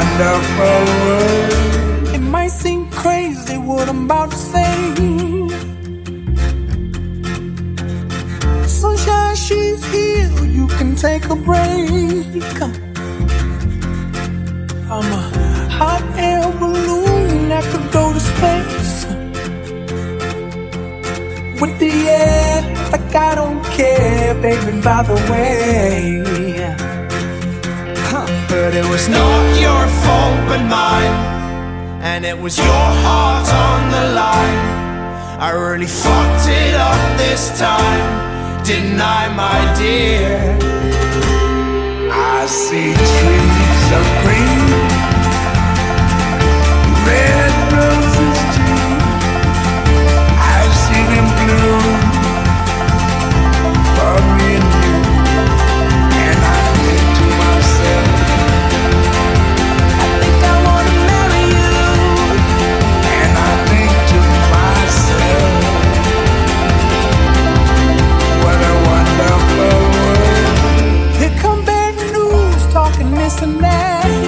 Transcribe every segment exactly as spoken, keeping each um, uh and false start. wonderful world. It might seem crazy what I'm about to say. Sunshine, she's here, you can take a break. I'm a hot air balloon that could go to space. With the air, like I don't care, baby, by the way. But it was not your fault but mine, and it was your heart on the line. I really fucked it up this time, didn't I, my dear? I see trees of green, red roses too. I've seen them bloom for me and you, and I think to myself, and that.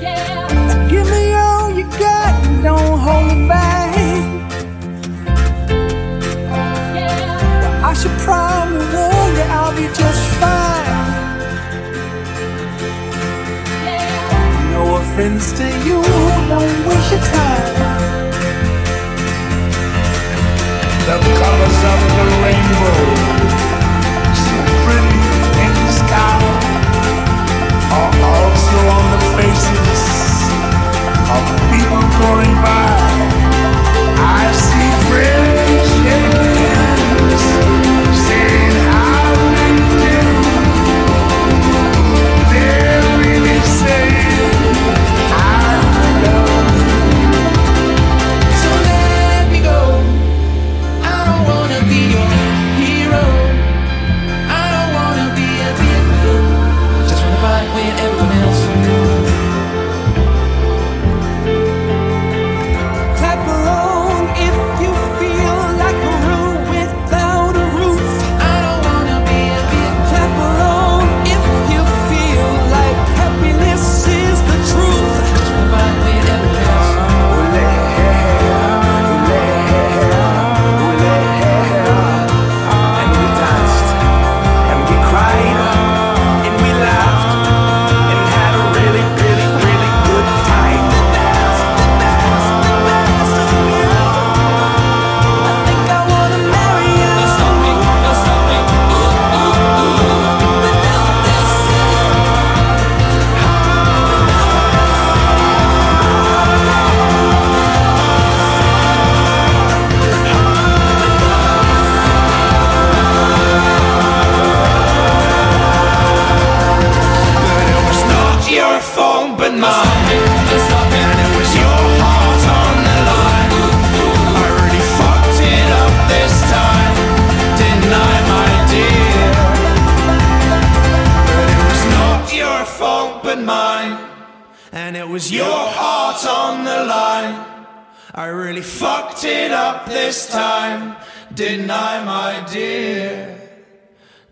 Yeah. Give me all you got and don't hold me back. Yeah. I should probably warn you I'll be just fine. Yeah. No offense to you, don't waste your time. The colors of the rainbow, so pretty. Are also on the faces of people going by. I see friends saying how they do. They're really saying I love you. So let me go. I don't wanna be your hero. Deny, my dear,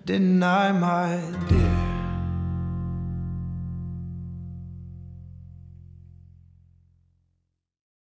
deny, my dear.